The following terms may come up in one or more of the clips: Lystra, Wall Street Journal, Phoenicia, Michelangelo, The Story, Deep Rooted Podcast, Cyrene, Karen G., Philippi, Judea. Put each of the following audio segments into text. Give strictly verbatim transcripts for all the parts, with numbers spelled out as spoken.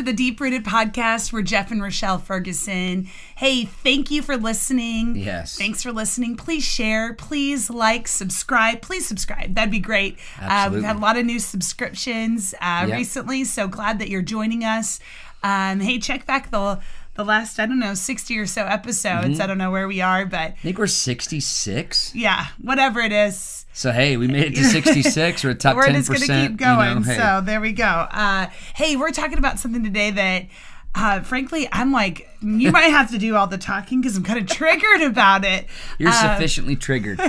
to the Deep Rooted Podcast. We're Jeff and Rochelle Ferguson. Hey, thank you for listening. Yes. Thanks for listening. Please share. Please like, subscribe. Please subscribe. That'd be great. Absolutely. Uh, we've had a lot of new subscriptions uh, yep. recently, so glad that you're joining us. Um, hey, check back the... The last, I don't know, sixty or so episodes. Mm-hmm. I don't know where we are, but... I think we're sixty-six. Yeah, whatever it is. So, hey, we made it to sixty-six. We're at top we're ten percent. We're just going to keep going, you know, hey. So there we go. Uh, hey, we're talking about something today that, uh, frankly, I'm like, you might have to do all the talking because I'm kind of triggered about it. You're um, sufficiently triggered,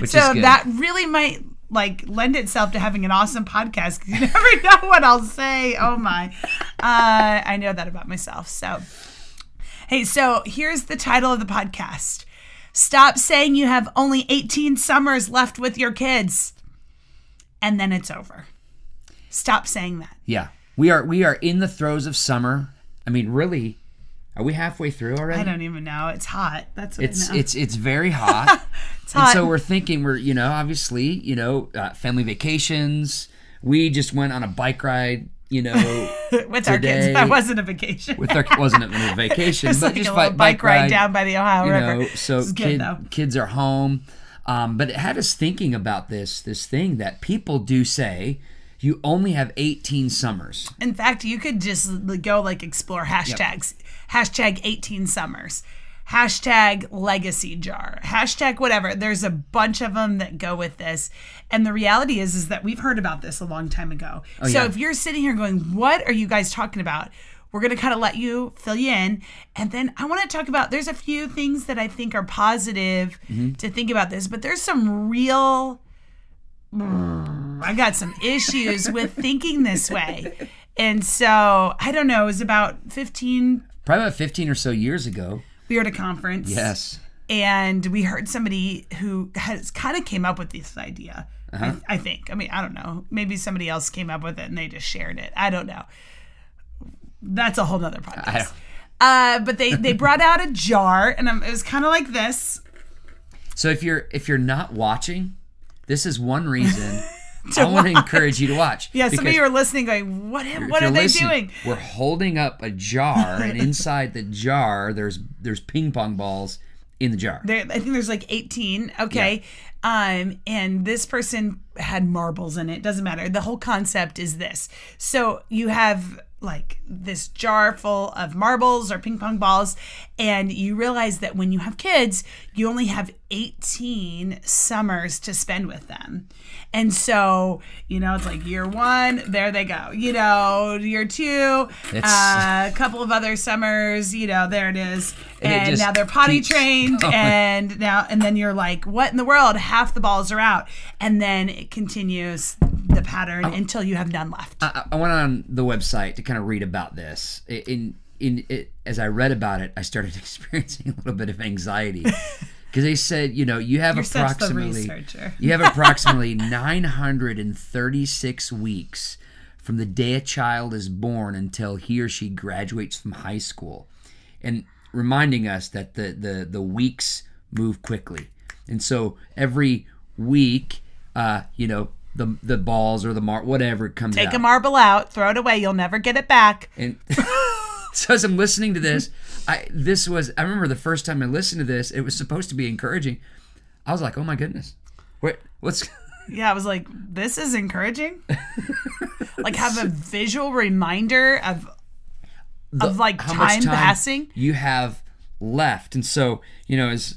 which so is good. That really might... like lend itself to having an awesome podcast. You never know what I'll say. Oh my. Uh, I know that about myself. So, hey, so here's the title of the podcast. Stop saying you have only eighteen summers left with your kids. And then it's over. Stop saying that. Yeah. We are, we are in the throes of summer. I mean, really, are we halfway through already? I don't even know. It's hot. That's what it's, I know. It's, it's very hot. It's hot. And so we're thinking we're, you know, obviously, you know, uh, family vacations. We just went on a bike ride, you know, with today. Our kids. That wasn't a vacation. With our wasn't a vacation, but like just a bike, bike ride, ride down by the Ohio you River. Know, so good, kid, kids are home. Um, but it had us thinking about this, this thing that people do say. You only have eighteen summers. In fact, you could just go like explore hashtags. Yep. Hashtag eighteen summers. Hashtag legacy jar. Hashtag whatever. There's a bunch of them that go with this. And the reality is, is that we've heard about this a long time ago. Oh, so yeah. If you're sitting here going, what are you guys talking about? We're going to kind of let you fill you in. And then I want to talk about, there's a few things that I think are positive mm-hmm. to think about this. But there's some real... I got some issues with thinking this way. And so, I don't know, it was about fifteen... Probably about fifteen or so years ago. We were at a conference. Yes. And we heard somebody who has kind of came up with this idea, uh-huh. I, I think. I mean, I don't know. Maybe somebody else came up with it and they just shared it. I don't know. That's a whole nother podcast. I don't... Uh, but they, they brought out a jar, and I'm, it was kind of like this. So, if you're if you're not watching... This is one reason I want to encourage you to watch. Yeah, some of you are listening going, what, what are they doing? We're holding up a jar, and inside the jar, there's there's ping pong balls in the jar. There, I think there's like eighteen. Okay. Yeah. Um, and this person had marbles in it. Doesn't matter. The whole concept is this. So you have like this jar full of marbles or ping pong balls, and you realize that when you have kids, you only have eighteen summers to spend with them. And so, you know, it's like year one, there they go. You know, year two, a uh, couple of other summers, you know, there it is. And it now they're potty trained going. and now, and then you're like, what in the world? Half the balls are out. And then it continues the pattern I, until you have none left. I, I went on the website to kind of read about this. In, in it, as I read about it, I started experiencing a little bit of anxiety. Because they said, you know, you have You're approximately such the researcher. you have approximately nine hundred thirty-six weeks from the day a child is born until he or she graduates from high school, and reminding us that the the, the weeks move quickly, and so every week, uh, you know, the the balls or the mar whatever comes out. Take a marble out, throw it away. You'll never get it back. And so as I'm listening to this, I this was I remember the first time I listened to this, it was supposed to be encouraging. I was like, "Oh my goodness, what what's?" Yeah, I was like, "This is encouraging." Like have a visual reminder of the, of like time, time passing. You have left, and so you know, as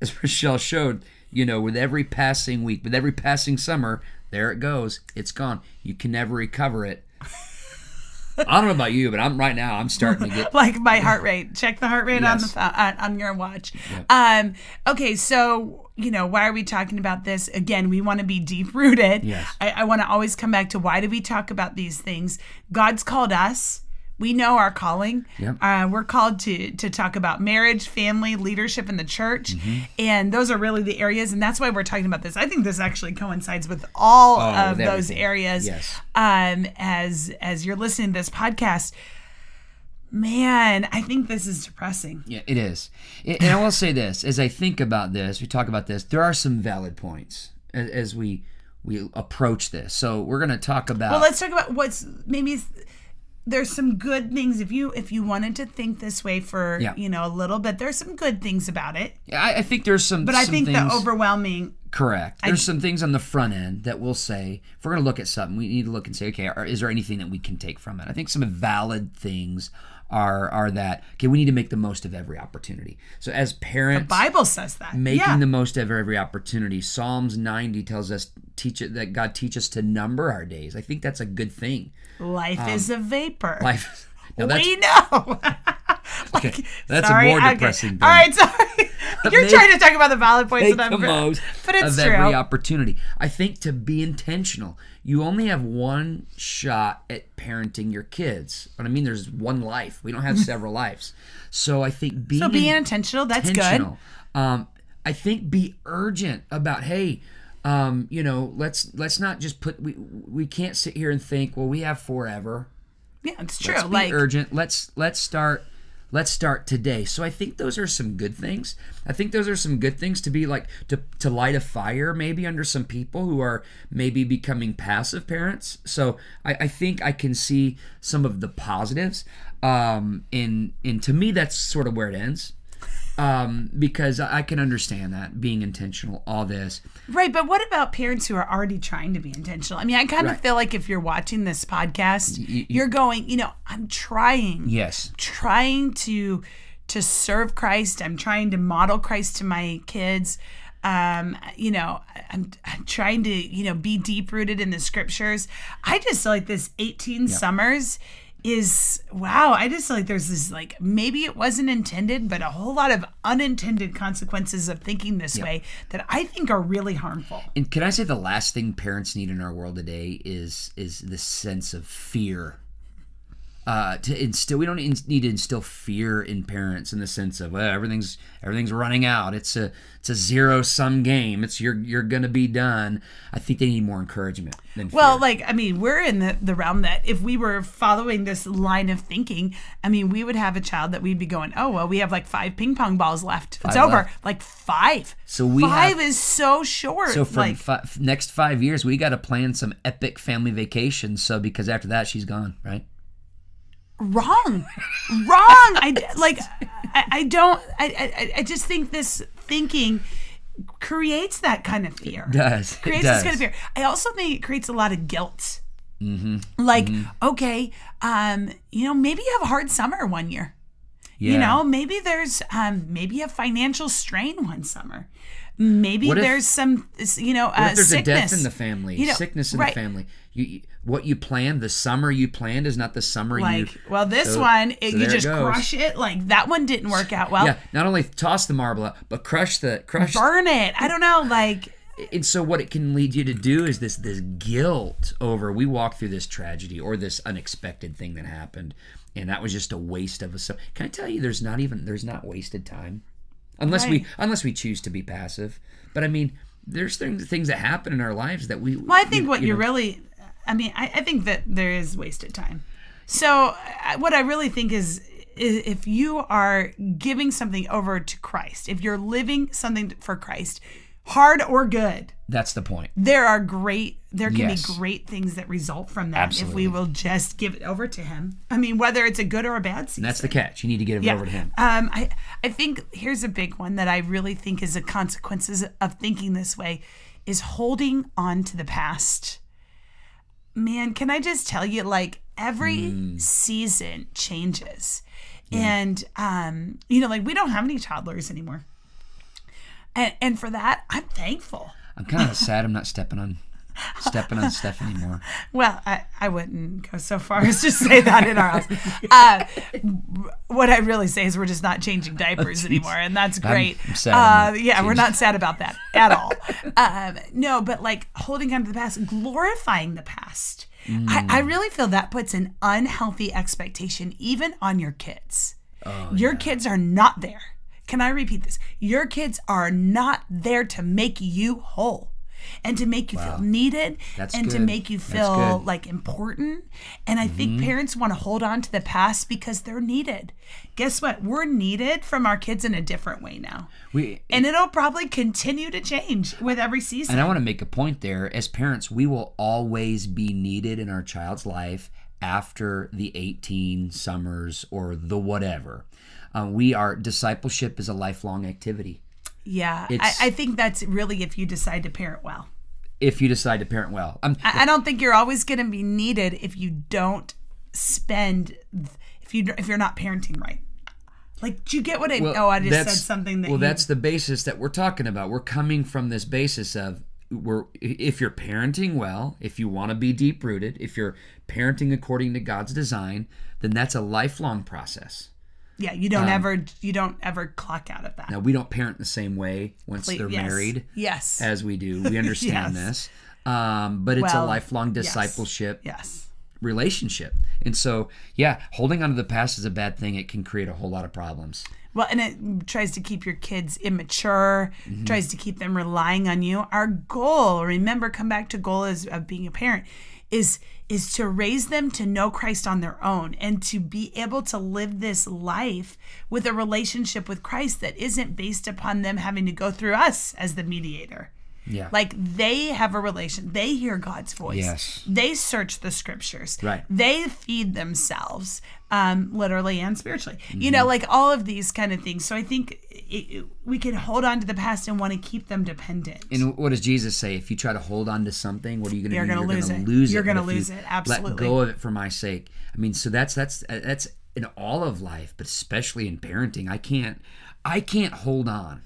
as Rochelle showed, you know, with every passing week, with every passing summer, there it goes. It's gone. You can never recover it. I don't know about you, but I'm right now. I'm starting to get like my heart rate. Check the heart rate yes. on the on your watch. Yep. Um, okay, so you know why are we talking about this again? We want to be deep rooted. Yes, I, I want to always come back to why do we talk about these things? God's called us. We know our calling. Yep. Uh, we're called to to talk about marriage, family, leadership in the church. Mm-hmm. And those are really the areas. And that's why we're talking about this. I think this actually coincides with all oh, of those areas. Yes. Um, as, as you're listening to this podcast, man, I think this is depressing. Yeah, it is. And I will say this. As I think about this, we talk about this, there are some valid points as, as we, we approach this. So we're going to talk about... Well, let's talk about what's maybe... there's some good things. If you if you wanted to think this way for, yeah. you know, a little bit, there's some good things about it. Yeah, I, I think there's some But some I think things, the overwhelming... Correct. There's I, some things on the front end that we'll say, if we're going to look at something, we need to look and say, okay, are, is there anything that we can take from it? I think some valid things are are that, okay, we need to make the most of every opportunity. So as parents... The Bible says that. Making yeah. the most of every opportunity. Psalms ninety tells us teach it, that God teaches us to number our days. I think that's a good thing. Life um, is a vapor. Life. No, that's, we know. like, okay, that's sorry, a more depressing okay. thing. All right, sorry. You're make, trying to talk about the valid points that I'm bringing. But it's of true. Every opportunity. I think to be intentional. You only have one shot at parenting your kids. But I mean, there's one life. We don't have several lives. So I think being so being intentional. That's intentional. Good. Um, I think be urgent about hey. Um, you know, let's let's not just put we we can't sit here and think, well, we have forever. Yeah, it's true. Let's be like urgent. Let's let's start let's start today. So I think those are some good things. I think those are some good things to be like to to light a fire maybe under some people who are maybe becoming passive parents. So I, I think I can see some of the positives. Um in and to me that's sort of where it ends. Um, because I can understand that, being intentional, all this. Right, but what about parents who are already trying to be intentional? I mean, I kind of right. feel like if you're watching this podcast, y- y- you're going, you know, I'm trying. Yes. Trying to to serve Christ. I'm trying to model Christ to my kids. Um, you know, I'm, I'm trying to, you know, be deep-rooted in the scriptures. I just feel like this eighteen yep. summers is wow I just feel like there's this like maybe it wasn't intended but a whole lot of unintended consequences of thinking this yeah. way that I think are really harmful. And can I say the last thing parents need in our world today is is this sense of fear uh to instill. We don't need to instill fear in parents in the sense of well, everything's everything's running out, it's a it's a zero sum game, it's you're you're gonna be done. I think they need more encouragement than fear. Well, like I mean we're in the, the realm that if we were following this line of thinking, I mean we would have a child that we'd be going oh well we have like five ping pong balls left, five it's over left. Like five so we five have, is so short. So for like, fi- next five years we got to plan some epic family vacation, so because after that she's gone, right? Wrong, wrong. I like. I, I don't. I, I. I just think this thinking creates that kind of fear. It does creates it does. This kind of fear. I also think it creates a lot of guilt. Mm-hmm. Like, mm-hmm. okay, um, you know, maybe you have a hard summer one year. Yeah. You know, maybe there's um, maybe you have financial strain one summer. Maybe if, there's some, you know, uh, what if there's sickness. There's a death in the family, you know, sickness in right. the family. You, you, what you planned, the summer you planned is not the summer like, you... Well, this so, one, it, so you just it crush it. Like, that one didn't work out well. Yeah, not only toss the marble out, but crush the... crush Burn it. I don't know, like... And so what it can lead you to do is this this guilt over, we walked through this tragedy or this unexpected thing that happened, and that was just a waste of a summer. Can I tell you, there's not even... There's not wasted time. Unless right. we unless we choose to be passive. But I mean, there's things things that happen in our lives that we... Well, I think you, what you you're know. really... I mean, I, I think that there is wasted time. So I, what I really think is, is if you are giving something over to Christ, if you're living something for Christ, hard or good... That's the point. There are great... There can yes. be great things that result from that Absolutely. If we will just give it over to him. I mean, whether it's a good or a bad season. And that's the catch. You need to give it yeah. over to him. Um, I, I think here's a big one that I really think is a consequence of thinking this way is holding on to the past. Man, can I just tell you, like, every mm. season changes. Yeah. And, um, you know, like, we don't have any toddlers anymore. And, and for that, I'm thankful. I'm kind of sad I'm not stepping on... Stepping on stuff anymore. Well, I, I wouldn't go so far as to say that in our house. Uh, what I really say is we're just not changing diapers anymore, and that's great. I'm, I'm sad uh, that. Yeah, Jeez. We're not sad about that at all. Um, no, but like holding on to the past, glorifying the past. Mm. I, I really feel that puts an unhealthy expectation even on your kids. Oh, your yeah. kids are not there. Can I repeat this? Your kids are not there to make you whole. And to make you wow. feel needed That's and good. To make you feel like important. And I mm-hmm. think parents want to hold on to the past because they're needed. Guess what? We're needed from our kids in a different way now. We, and it'll probably continue to change with every season. And I want to make a point there. As parents, we will always be needed in our child's life after the eighteen summers or the whatever. Uh, we are, discipleship is a lifelong activity. Yeah. I, I think that's really if you decide to parent well. If you decide to parent well. I'm, I, I don't think you're always going to be needed if you don't spend, if, you, if you're not parenting right. Like, do you get what I, well, oh, I just said something that Well, you, that's the basis that we're talking about. We're coming from this basis of, we're, if you're parenting well, if you want to be deep-rooted, if you're parenting according to God's design, then that's a lifelong process. Yeah, you don't um, ever you don't ever clock out of that. Now, we don't parent the same way once Please, they're yes. married yes. as we do. We understand yes. this. Um, but it's well, a lifelong discipleship yes. Yes. relationship. And so, yeah, holding onto the past is a bad thing. It can create a whole lot of problems. Well, and it tries to keep your kids immature, mm-hmm. tries to keep them relying on you. Our goal, remember, come back to goal is, of being a parent, is is to raise them to know Christ on their own and to be able to live this life with a relationship with Christ that isn't based upon them having to go through us as the mediator. Yeah. Like they have a relation. They hear God's voice. Yes. They search the scriptures. Right. They feed themselves, um, literally and spiritually. Mm-hmm. You know, like all of these kind of things. So I think it, we can hold on to the past and want to keep them dependent. And what does Jesus say? If you try to hold on to something, what are you going to do? You're going to lose it. Lose You're going to lose it. Absolutely. Let go of it for my sake. I mean, so that's that's that's in all of life, but especially in parenting. I can't, I can't hold on.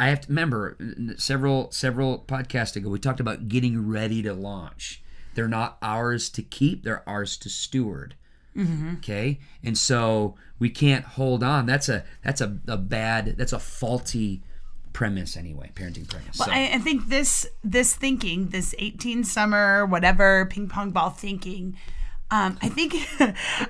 I have to remember several several podcasts ago, we talked about getting ready to launch. They're not ours to keep. They're ours to steward. Mm-hmm. Okay. And so we can't hold on. That's a that's a, a bad, that's a faulty premise anyway, parenting premise. Well, so. I, I think this this thinking, this eighteen summer, whatever, ping pong ball thinking, um, I think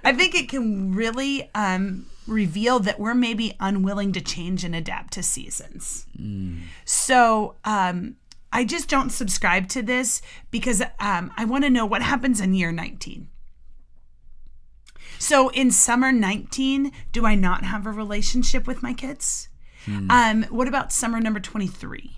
I think it can really um, reveal that we're maybe unwilling to change and adapt to seasons. Mm. So um, I just don't subscribe to this because um, I want to know what happens in year nineteen. So in summer nineteen, do I not have a relationship with my kids? Mm. Um, what about summer number twenty-three?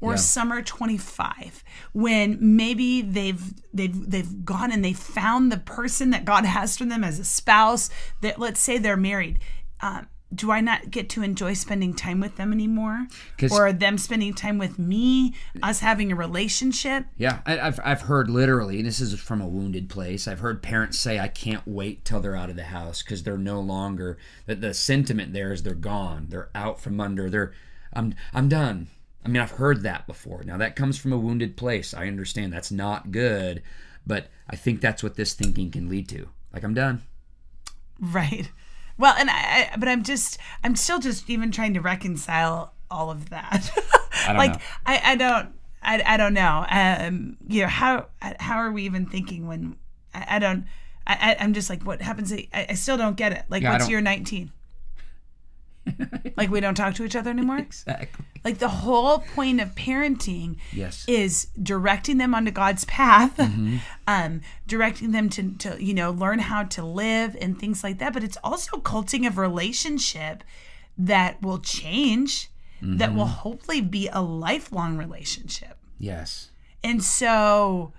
Or yeah. summer twenty-five, when maybe they've they've they've gone and they found the person that God has for them as a spouse. That let's say they're married, um, do I not get to enjoy spending time with them anymore, or them spending time with me? Us having a relationship. Yeah, I, I've I've heard literally, and this is from a wounded place. I've heard parents say, "I can't wait till they're out of the house because they're no longer." That the sentiment there is they're gone, they're out from under. They're I'm I'm done. I mean, I've heard that before. Now, that comes from a wounded place. I understand that's not good, but I think that's what this thinking can lead to. Like, I'm done. Right. Well, and I, but I'm just, I'm still just even trying to reconcile all of that. I don't like, know. I, I don't, I, I don't know. Um, you know, how, how are we even thinking when I, I don't, I, I'm just like, what happens? I, I still don't get it. Like, yeah, what's year nineteen? Like, we don't talk to each other anymore? Exactly. Like, the whole point of parenting yes. is directing them onto God's path, mm-hmm. um, directing them to, to, you know, learn how to live and things like that. But it's also culting of relationship that will change, mm-hmm. that will hopefully be a lifelong relationship. Yes. And so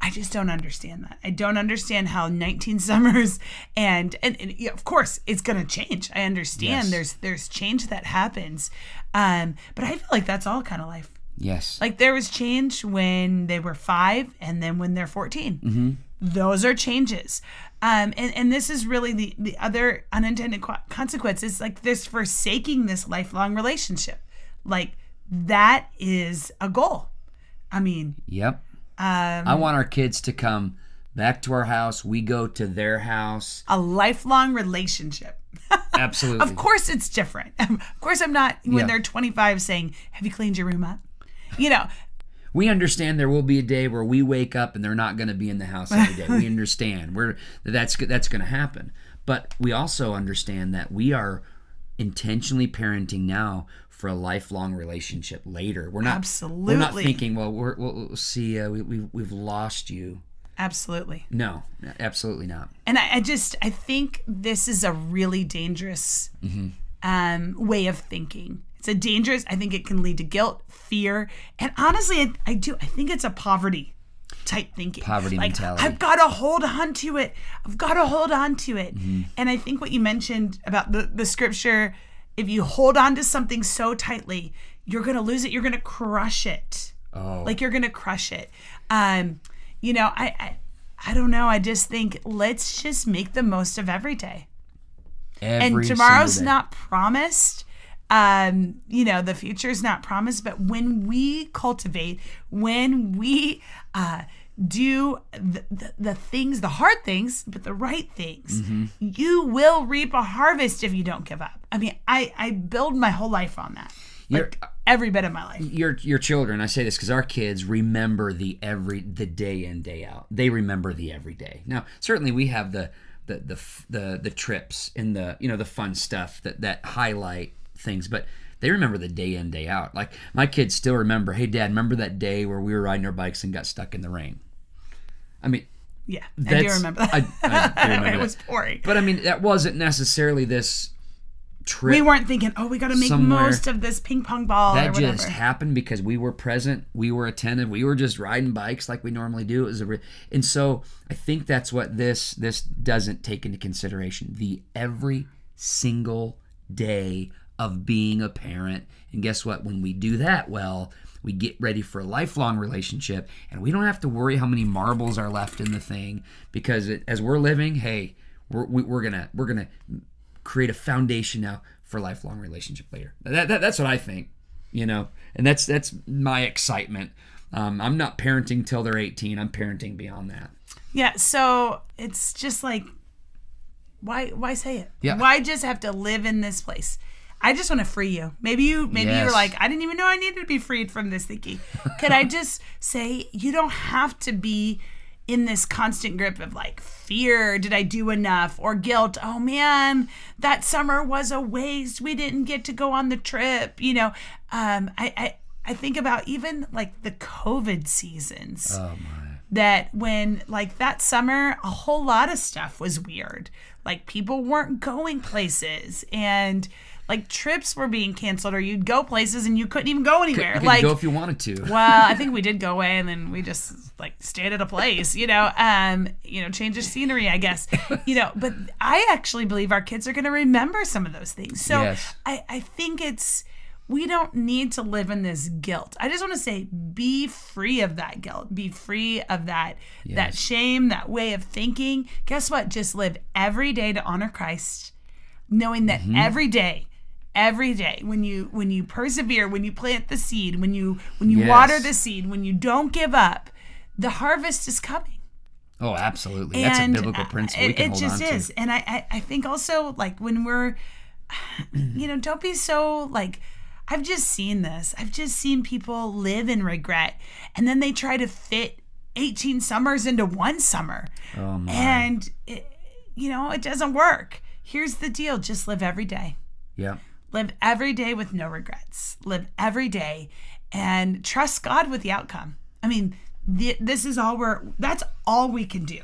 I just don't understand that. I don't understand how nineteen summers and, and, and of course it's going to change. I understand yes. there's, there's change that happens. Um, but I feel like that's all kind of life. Yes. Like there was change when they were five and then when they're fourteen, mm-hmm. those are changes. Um, and, and this is really the, the other unintended consequence is like this forsaking this lifelong relationship. Like that is a goal. I mean, yep. Um, I want our kids to come back to our house. We go to their house. A lifelong relationship. Absolutely. Of course it's different. Of course I'm not, when yeah. they're twenty-five, saying, have you cleaned your room up? You know. We understand there will be a day where we wake up and they're not going to be in the house every day. We understand. We're, that's that's going to happen. But we also understand that we are intentionally parenting now for a lifelong relationship later. We're not absolutely. We're not thinking, well, we're, we'll see, uh, we, we, we've lost you. Absolutely. No, absolutely not. And I, I just, I think this is a really dangerous mm-hmm. um, way of thinking. It's a dangerous, I think it can lead to guilt, fear, and honestly, I, I do, I think it's a poverty. type thinking. Poverty like, mentality. I've got to hold on to it. I've got to hold on to it. Mm-hmm. And I think what you mentioned about the, the scripture, if you hold on to something so tightly, you're going to lose it. You're going to crush it. Oh. Like you're going to crush it. Um, you know, I, I, I don't know. I just think let's just make the most of every day. Every and tomorrow's not promised. Um, you know, the future's not promised. But when we cultivate, when we uh, do the, the, the things, the hard things, but the right things, mm-hmm. you will reap a harvest if you don't give up. I mean, I, I build my whole life on that. Like every bit of my life. Your your children, I say this because our kids remember the every the day in, day out. They remember the everyday. Now, certainly we have the the the the, the trips and the you know the fun stuff that, that highlight things, but they remember the day in, day out. Like my kids still remember, hey Dad, remember that day where we were riding our bikes and got stuck in the rain? I mean, yeah, I do remember that. I, I do remember it was pouring. But I mean, that wasn't necessarily this. Trip we weren't thinking, oh, we got to make most of this ping pong ball. That or whatever. Just happened because we were present, we were attentive, we were just riding bikes like we normally do. It was a re- and so I think that's what this this doesn't take into consideration, the every single day of being a parent. And guess what? When we do that well, we get ready for a lifelong relationship, and we don't have to worry how many marbles are left in the thing because it, as we're living, hey, we're we, we're gonna we're gonna. create a foundation now for lifelong relationship later. That, that that's what I think, you know, and that's that's my excitement. Um, I'm not parenting till they're eighteen. I'm parenting beyond that. Yeah. So it's just like, why why say it? Yeah. Why just have to live in this place? I just want to free you. Maybe you maybe yes. you're like, I didn't even know I needed to be freed from this thinking. Could I just say you don't have to be in this constant grip of like fear, did I do enough? Or guilt, oh man, that summer was a waste. We didn't get to go on the trip. You know, um, I, I, I think about even like the COVID seasons. Oh my. That when like that summer, a whole lot of stuff was weird. Like people weren't going places and like trips were being canceled, or you'd go places and you couldn't even go anywhere. You could like, go if you wanted to. Well, I think we did go away, and then we just like stayed at a place, you know. Um, you know, change of scenery, I guess. You know, but I actually believe our kids are going to remember some of those things. So yes. I, I think it's we don't need to live in this guilt. I just want to say, be free of that guilt. Be free of that yes. that shame, that way of thinking. Guess what? Just live every day to honor Christ, knowing that mm-hmm. every day. Every day, when you when you persevere, when you plant the seed, when you when you yes. water the seed, when you don't give up, the harvest is coming. Oh, absolutely! And that's a biblical principle. We can hold on to. It just is, and I, I I think also like when we're, you know, don't be so like. I've just seen this. I've just seen people live in regret, and then they try to fit eighteen summers into one summer, oh my. and it, you know, it doesn't work. Here's the deal: just live every day. Yeah. Live every day with no regrets. Live every day and trust God with the outcome. I mean, th- this is all we're, that's all we can do.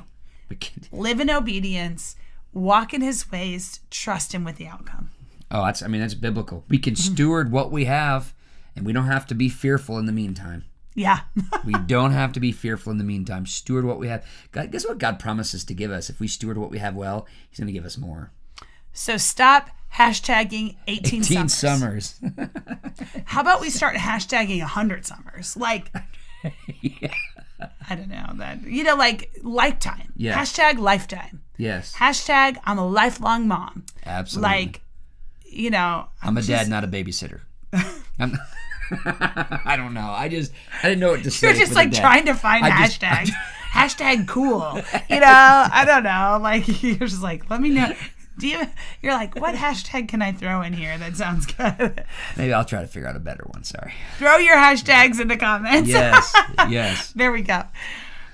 We can live in obedience, walk in his ways, trust him with the outcome. Oh, that's, I mean, that's biblical. We can steward what we have, and we don't have to be fearful in the meantime. Yeah. We don't have to be fearful in the meantime. Steward what we have. God, guess what God promises to give us? If we steward what we have well, he's going to give us more. So stop hashtagging eighteen, eighteen summers. summers. How about we start hashtagging one hundred summers? Like, yeah. I don't know. that You know, like lifetime. Yeah. Hashtag lifetime. Yes. Hashtag I'm a lifelong mom. Absolutely. Like, you know. I'm, I'm a just... dad, not a babysitter. I'm... I don't know. I just, I didn't know what to say. You're just like trying to find I hashtags. Just, just... Hashtag cool. You know, I don't know. Like, you're just like, let me know. Do you, you're like, what hashtag can I throw in here? That sounds good. Maybe I'll try to figure out a better one. Sorry. Throw your hashtags in the comments. Yes, yes. There we go.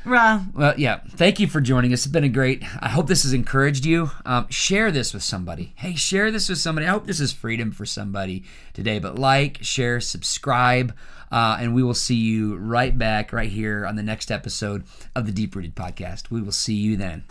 Well, well, yeah. Thank you for joining us. It's been a great. I hope this has encouraged you. Um, share this with somebody. Hey, share this with somebody. I hope this is freedom for somebody today. But like, share, subscribe, uh, and we will see you right back right here on the next episode of the Deep Rooted Podcast. We will see you then.